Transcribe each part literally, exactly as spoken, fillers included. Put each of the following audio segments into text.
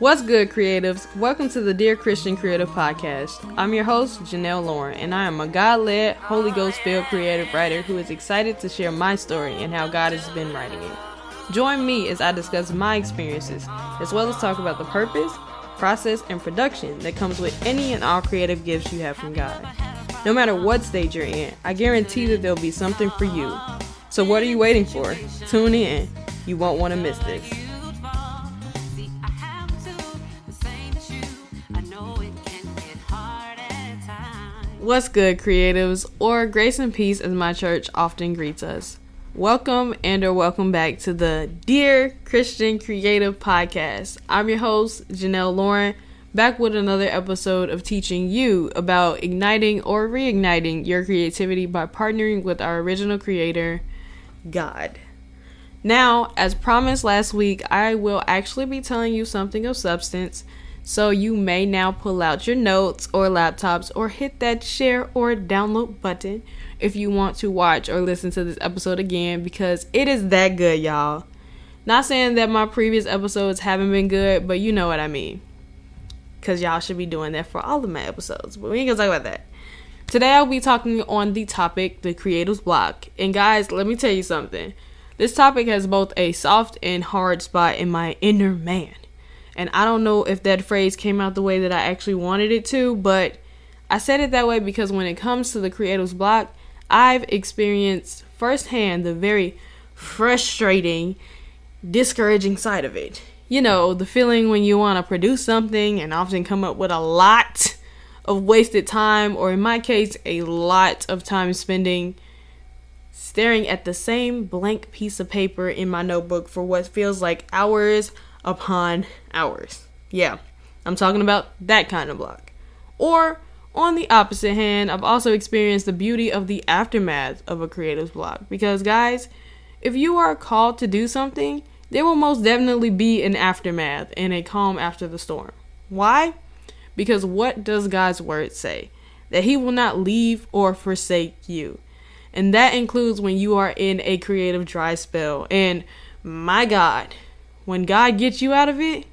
What's good, creatives? Welcome to the Dear Christian Creative Podcast. I'm your host, Janelle Lauren, and I am a God-led, Holy Ghost-filled creative writer who is excited to share my story and how God has been writing it. Join me as I discuss my experiences, as well as talk about the purpose, process, and production that comes with any and all creative gifts you have from God. No matter what stage you're in, I guarantee that there'll be something for you. So what are you waiting for? Tune in. You won't want to miss this. What's good, creatives, or grace and peace as my church often greets us. Welcome and or welcome back to the Dear Christian Creative Podcast. I'm your host, Janelle Lauren, back with another episode of teaching you about igniting or reigniting your creativity by partnering with our original creator, God. Now, as promised last week, I will actually be telling you something of substance. So you may now pull out your notes or laptops or hit that share or download button if you want to watch or listen to this episode again, because it is that good, y'all. Not saying that my previous episodes haven't been good, but you know what I mean. Because y'all should be doing that for all of my episodes, but we ain't going to talk about that. Today I'll be talking on the topic, the creative's block. And guys, let me tell you something. This topic has both a soft and hard spot in my inner man. And I don't know if that phrase came out the way that I actually wanted it to, but I said it that way because when it comes to the creative's block, I've experienced firsthand the very frustrating, discouraging side of it. You know, the feeling when you want to produce something and often come up with a lot of wasted time, or in my case, a lot of time spending staring at the same blank piece of paper in my notebook for what feels like hours upon hours. Yeah, I'm talking about that kind of block. Or on the opposite hand, I've also experienced the beauty of the aftermath of a creative's block, because guys, if you are called to do something, there will most definitely be an aftermath and a calm after the storm. Why? Because what does God's word say? That he will not leave or forsake you. And that includes when you are in a creative dry spell. And my God, when God gets you out of it,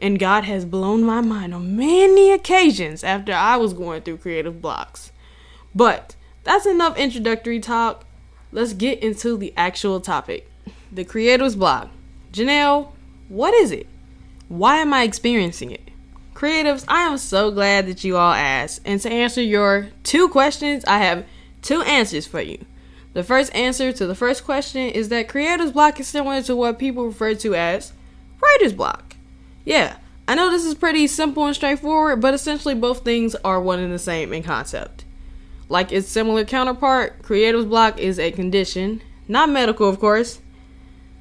and God has blown my mind on many occasions after I was going through creative blocks. But that's enough introductory talk. Let's get into the actual topic. The creator's block. Janelle, what is it? Why am I experiencing it? Creatives, I am so glad that you all asked. And to answer your two questions, I have two answers for you. The first answer to the first question is that creator's block is similar to what people refer to as writer's block. Yeah, I know this is pretty simple and straightforward, but essentially both things are one and the same in concept. Like its similar counterpart, creator's block is a condition, not medical of course,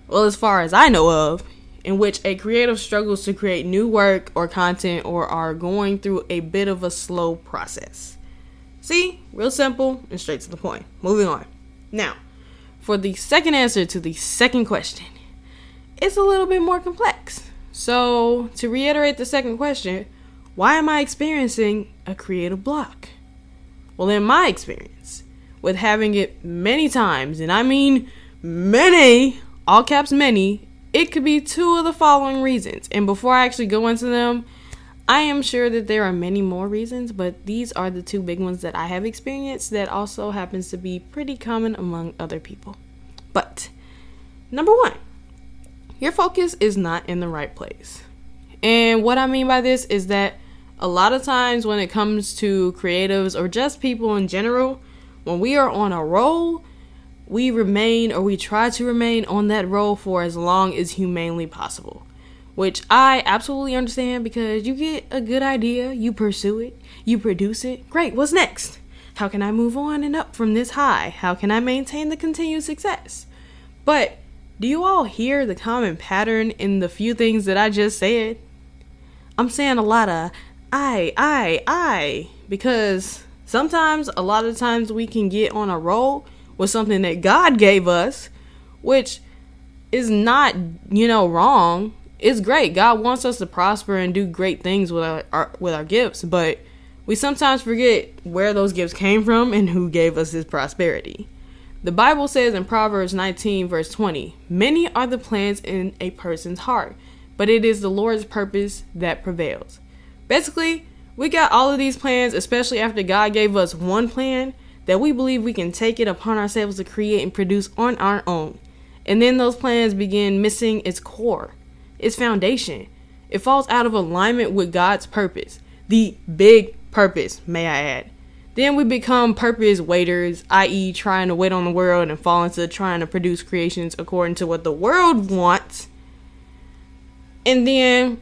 well as far as I know of, in which a creative struggles to create new work or content or are going through a bit of a slow process. See, real simple and straight to the point. Moving on. Now, for the second answer to the second question, it's a little bit more complex. So, to reiterate the second question, why am I experiencing a creative block? Well, in my experience, with having it many times, and I mean many, all caps many, it could be two of the following reasons. And before I actually go into them, I am sure that there are many more reasons, but these are the two big ones that I have experienced that also happens to be pretty common among other people. But number one, your focus is not in the right place. And what I mean by this is that a lot of times when it comes to creatives or just people in general, when we are on a roll, we remain or we try to remain on that roll for as long as humanly possible. Which I absolutely understand, because you get a good idea, you pursue it, you produce it. Great, what's next? How can I move on and up from this high? How can I maintain the continued success? But do you all hear the common pattern in the few things that I just said? I'm saying a lot of I, I, I, because sometimes, a lot of times we can get on a roll with something that God gave us, which is not, you know, wrong. It's great. God wants us to prosper and do great things with our, our with our gifts, but we sometimes forget where those gifts came from and who gave us this prosperity. The Bible says in Proverbs nineteen, verse twenty, many are the plans in a person's heart, but it is the Lord's purpose that prevails. Basically, we got all of these plans, especially after God gave us one plan that we believe we can take it upon ourselves to create and produce on our own. And then those plans begin missing its core, its foundation. It falls out of alignment with God's purpose, the big purpose, may I add. Then we become purpose waiters, that is trying to wait on the world and fall into trying to produce creations according to what the world wants. And then,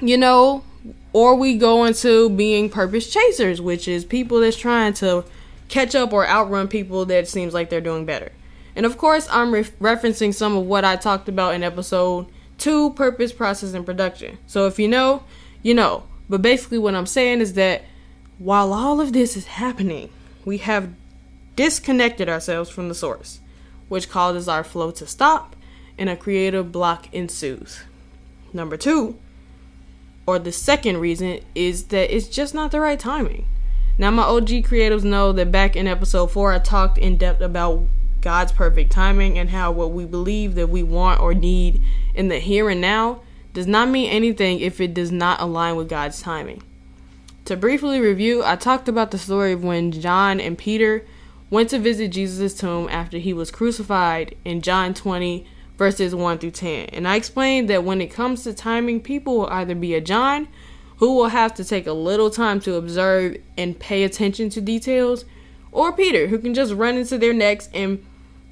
you know, or we go into being purpose chasers, which is people that's trying to catch up or outrun people that seems like they're doing better. And of course, I'm re- referencing some of what I talked about in episode two, purpose, process, and production. So if you know, you know. But basically what I'm saying is that while all of this is happening, we have disconnected ourselves from the source, which causes our flow to stop and a creative block ensues. Number two, or the second reason, is that it's just not the right timing. Now, my O G creatives know that back in episode four, I talked in depth about God's perfect timing and how what we believe that we want or need in the here and now does not mean anything if it does not align with God's timing. To briefly review, I talked about the story of when John and Peter went to visit Jesus' tomb after he was crucified in John twenty, verses one through ten. And I explained that when it comes to timing, people will either be a John, who will have to take a little time to observe and pay attention to details, or Peter, who can just run into their necks. And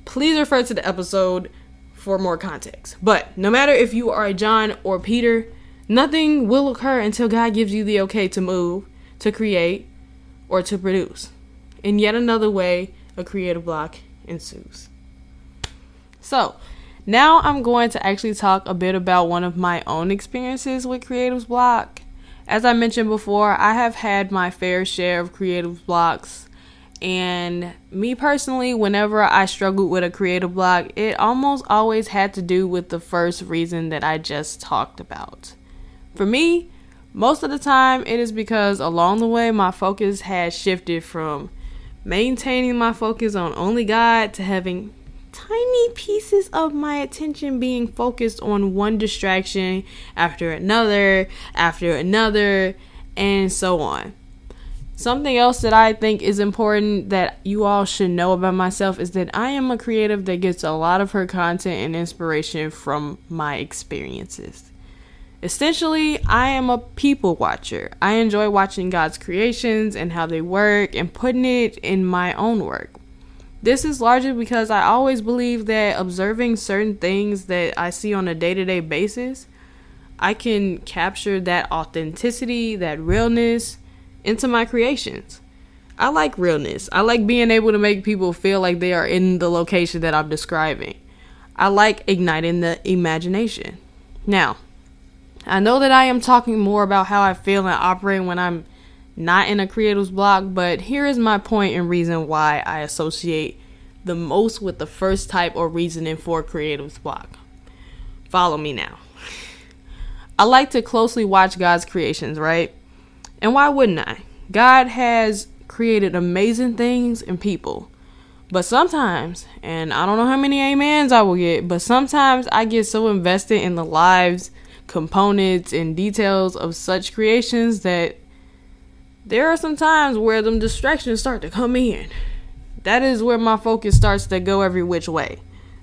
please refer to the episode for more context. But no matter if you are a John or Peter, nothing will occur until God gives you the okay to move, to create, or to produce. In yet another way, a creative block ensues. So, now I'm going to actually talk a bit about one of my own experiences with creative block. As I mentioned before, I have had my fair share of creative blocks, and me personally, whenever I struggled with a creative block, it almost always had to do with the first reason that I just talked about. For me, most of the time, it is because along the way, my focus has shifted from maintaining my focus on only God to having tiny pieces of my attention being focused on one distraction after another, after another, and so on. Something else that I think is important that you all should know about myself is that I am a creative that gets a lot of her content and inspiration from my experiences. Essentially, I am a people watcher. I enjoy watching God's creations and how they work and putting it in my own work. This is largely because I always believe that observing certain things that I see on a day-to-day basis, I can capture that authenticity, that realness into my creations. I like realness. I like being able to make people feel like they are in the location that I'm describing. I like igniting the imagination. Now, I know that I am talking more about how I feel and operate when I'm not in a creative's block, but here is my point and reason why I associate the most with the first type or reasoning for creative's block. Follow me now. I like to closely watch God's creations, right? And why wouldn't I? God has created amazing things and people. But sometimes, and I don't know how many amens I will get, but sometimes I get so invested in the lives, components, and details of such creations that there are some times where them distractions start to come in. That is where my focus starts to go every which way.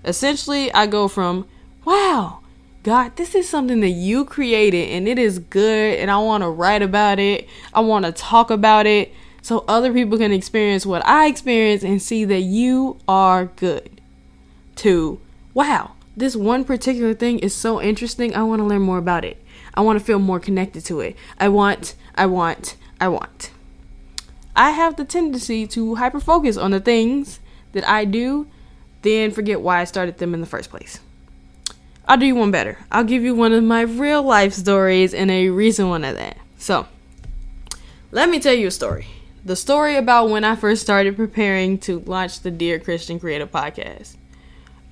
Essentially, I go from, wow, God, this is something that you created and it is good and I want to write about it. I want to talk about it so other people can experience what I experience and see that you are good. To, wow, this one particular thing is so interesting. I want to learn more about it. I want to feel more connected to it. I want, I want... I want. I have the tendency to hyper-focus on the things that I do, then forget why I started them in the first place. I'll do you one better. I'll give you one of my real life stories and a recent one of that. So, let me tell you a story. The story about when I first started preparing to launch the Dear Christian Creative Podcast.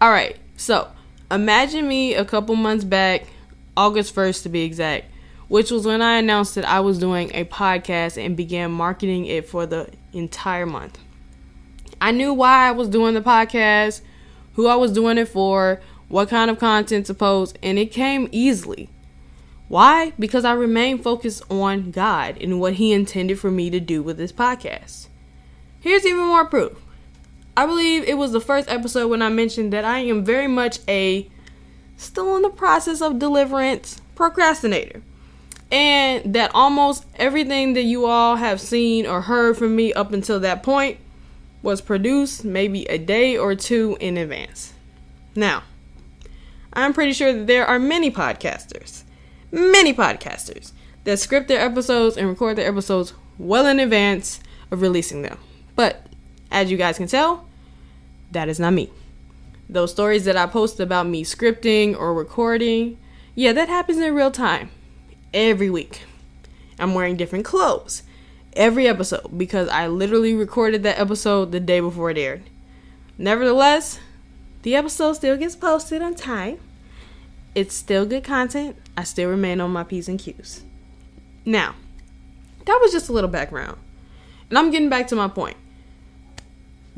Alright, so, imagine me a couple months back, August first to be exact, which was when I announced that I was doing a podcast and began marketing it for the entire month. I knew why I was doing the podcast, who I was doing it for, what kind of content to post, and it came easily. Why? Because I remain focused on God and what He intended for me to do with this podcast. Here's even more proof. I believe it was the first episode when I mentioned that I am very much a still in the process of deliverance procrastinator. And that almost everything that you all have seen or heard from me up until that point was produced maybe a day or two in advance. Now, I'm pretty sure that there are many podcasters, many podcasters that script their episodes and record their episodes well in advance of releasing them. But as you guys can tell, that is not me. Those stories that I post about me scripting or recording, yeah, that happens in real time. Every week, I'm wearing different clothes every episode because I literally recorded that episode the day before it aired. Nevertheless, the episode still gets posted on time. It's still good content. I still remain on my P's and Q's. Now, that was just a little background. And I'm getting back to my point.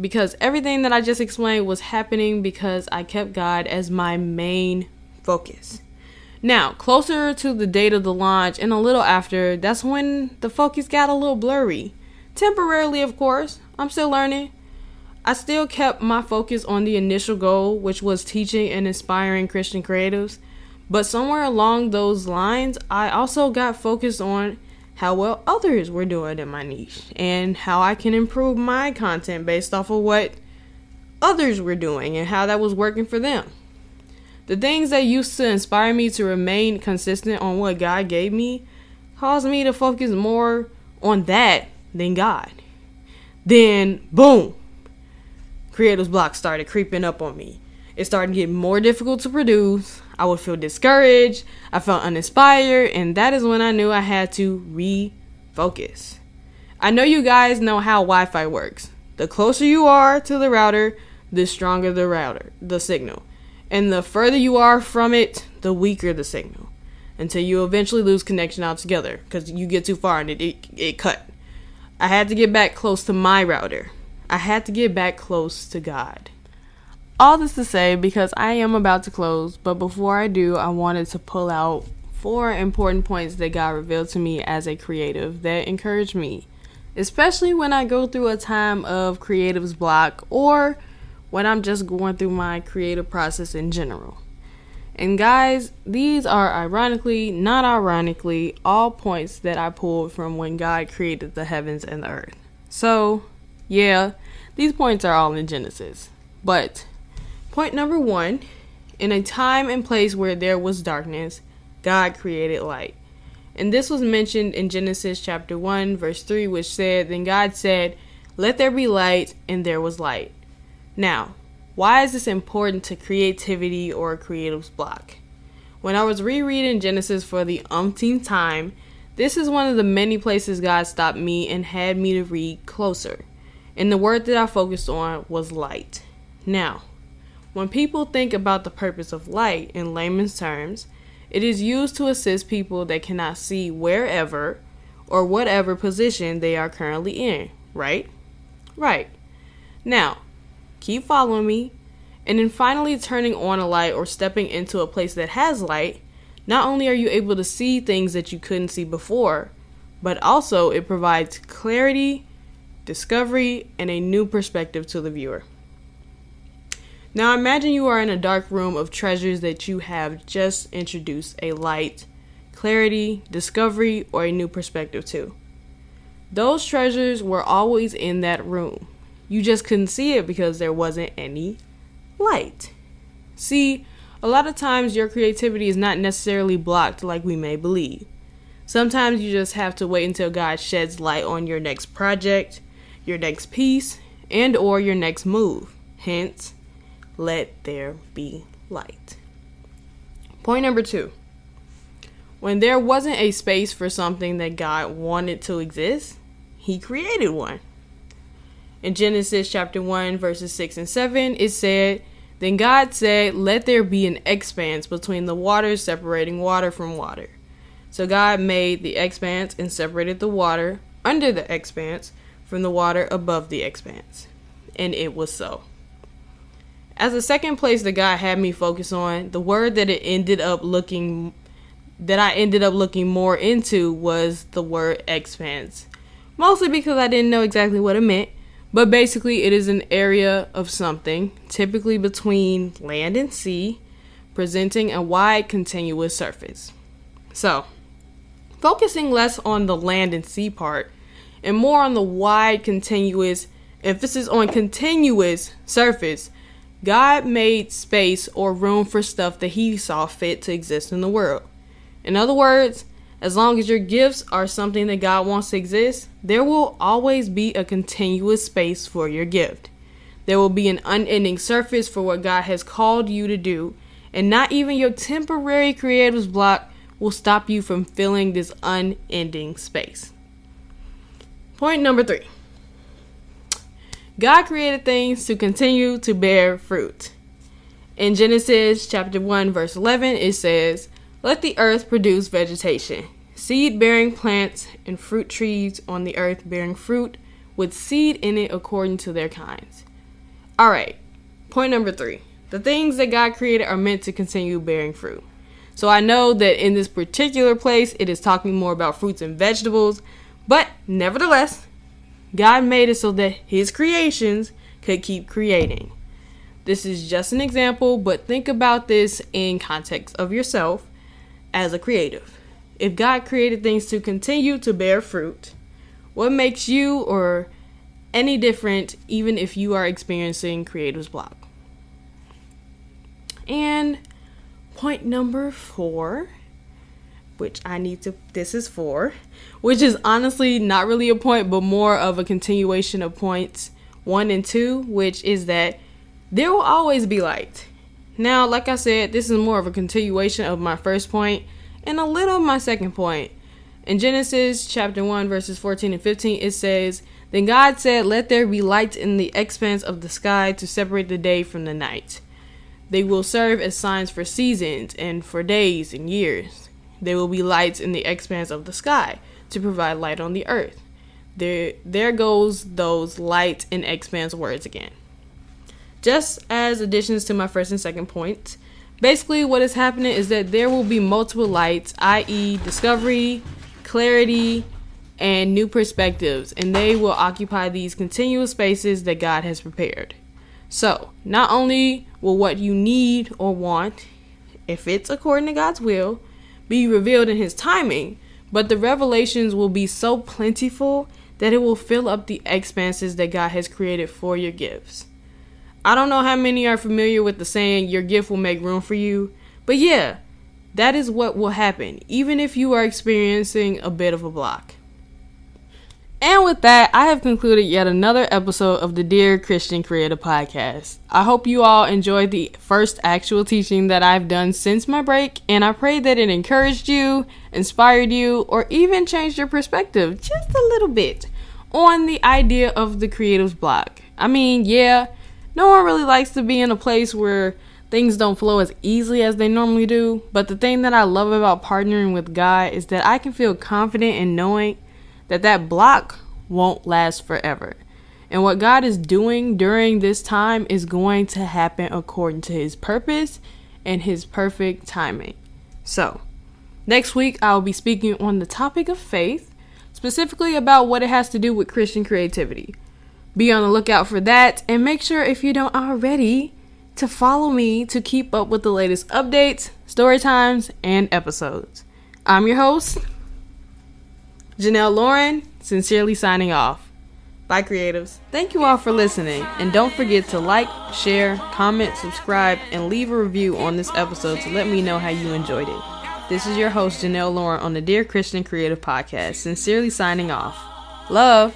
Because everything that I just explained was happening because I kept God as my main focus. Now, closer to the date of the launch and a little after, that's when the focus got a little blurry. Temporarily, of course. I'm still learning. I still kept my focus on the initial goal, which was teaching and inspiring Christian creatives. But somewhere along those lines, I also got focused on how well others were doing in my niche and how I can improve my content based off of what others were doing and how that was working for them. The things that used to inspire me to remain consistent on what God gave me caused me to focus more on that than God. Then, boom, creator's block started creeping up on me. It started getting more difficult to produce. I would feel discouraged. I felt uninspired. And that is when I knew I had to refocus. I know you guys know how Wi-Fi works. The closer you are to the router, the stronger the router, the signal. And the further you are from it, the weaker the signal. Until you eventually lose connection altogether. Because you get too far and it, it it cut. I had to get back close to my router. I had to get back close to God. All this to say, because I am about to close. But before I do, I wanted to pull out four important points that God revealed to me as a creative that encouraged me. Especially when I go through a time of creative's block or when I'm just going through my creative process in general. And guys, these are ironically, not ironically, all points that I pulled from when God created the heavens and the earth. So, yeah, these points are all in Genesis. But, point number one, in a time and place where there was darkness, God created light. And this was mentioned in Genesis chapter one, verse three, which said, "Then God said, let there be light, and there was light." Now, why is this important to creativity or creative's block? When I was rereading Genesis for the umpteenth time, this is one of the many places God stopped me and had me to read closer. And the word that I focused on was light. Now, when people think about the purpose of light in layman's terms, it is used to assist people that cannot see wherever or whatever position they are currently in, right? Right. Now, keep following me, and then finally turning on a light or stepping into a place that has light, not only are you able to see things that you couldn't see before, but also it provides clarity, discovery, and a new perspective to the viewer. Now imagine you are in a dark room of treasures that you have just introduced a light, clarity, discovery, or a new perspective to. Those treasures were always in that room. You just couldn't see it because there wasn't any light. See, a lot of times your creativity is not necessarily blocked like we may believe. Sometimes you just have to wait until God sheds light on your next project, your next piece, and or your next move. Hence, let there be light. Point number two. When there wasn't a space for something that God wanted to exist, He created one. In Genesis chapter one, verses six and seven, it said, "Then God said, let there be an expanse between the waters, separating water from water. So God made the expanse and separated the water under the expanse from the water above the expanse. And it was so." As a second place that God had me focus on, the word that it ended up looking that I ended up looking more into was the word expanse. Mostly because I didn't know exactly what it meant, but basically it is an area of something, typically between land and sea, presenting a wide continuous surface. So, focusing less on the land and sea part, and more on the wide continuous, emphasis on continuous surface, God made space or room for stuff that he saw fit to exist in the world. In other words, as long as your gifts are something that God wants to exist, there will always be a continuous space for your gift. There will be an unending surface for what God has called you to do, and not even your temporary creative block will stop you from filling this unending space. Point number three. God created things to continue to bear fruit. In Genesis chapter one, verse eleven, it says, "Let the earth produce vegetation, seed-bearing plants and fruit trees on the earth bearing fruit with seed in it according to their kinds." All right, point number three. The things that God created are meant to continue bearing fruit. So I know that in this particular place, it is talking more about fruits and vegetables, but nevertheless, God made it so that his creations could keep creating. This is just an example, but think about this in context of yourself as a creative. If God created things to continue to bear fruit, what makes you or any different, even if you are experiencing creator's block? And point number four, which I need to, this is four, which is honestly not really a point, but more of a continuation of points one and two, which is that there will always be light. Now, like I said, this is more of a continuation of my first point and a little of my second point. In Genesis chapter one, verses fourteen and fifteen, it says, "Then God said, let there be lights in the expanse of the sky to separate the day from the night. They will serve as signs for seasons and for days and years. There will be lights in the expanse of the sky to provide light on the earth." There there goes those light and expanse words again. Just as additions to my first and second point, basically what is happening is that there will be multiple lights, that is discovery, clarity, and new perspectives, and they will occupy these continuous spaces that God has prepared. So, not only will what you need or want, if it's according to God's will, be revealed in his timing, but the revelations will be so plentiful that it will fill up the expanses that God has created for your gifts. I don't know how many are familiar with the saying, your gift will make room for you, but yeah, that is what will happen, even if you are experiencing a bit of a block. And with that, I have concluded yet another episode of the Dear Christian Creative Podcast. I hope you all enjoyed the first actual teaching that I've done since my break, and I pray that it encouraged you, inspired you, or even changed your perspective just a little bit on the idea of the creative's block. I mean, yeah, no one really likes to be in a place where things don't flow as easily as they normally do, but the thing that I love about partnering with God is that I can feel confident in knowing that that block won't last forever. And what God is doing during this time is going to happen according to his purpose and his perfect timing. So, next week I'll be speaking on the topic of faith, specifically about what it has to do with Christian creativity. Be on the lookout for that, and make sure, if you don't already, to follow me to keep up with the latest updates, story times, and episodes. I'm your host, Janelle Lauren, sincerely signing off. Bye, creatives. Thank you all for listening, and don't forget to like, share, comment, subscribe, and leave a review on this episode to let me know how you enjoyed it. This is your host, Janelle Lauren, on the Dear Christian Creative Podcast, sincerely signing off. Love.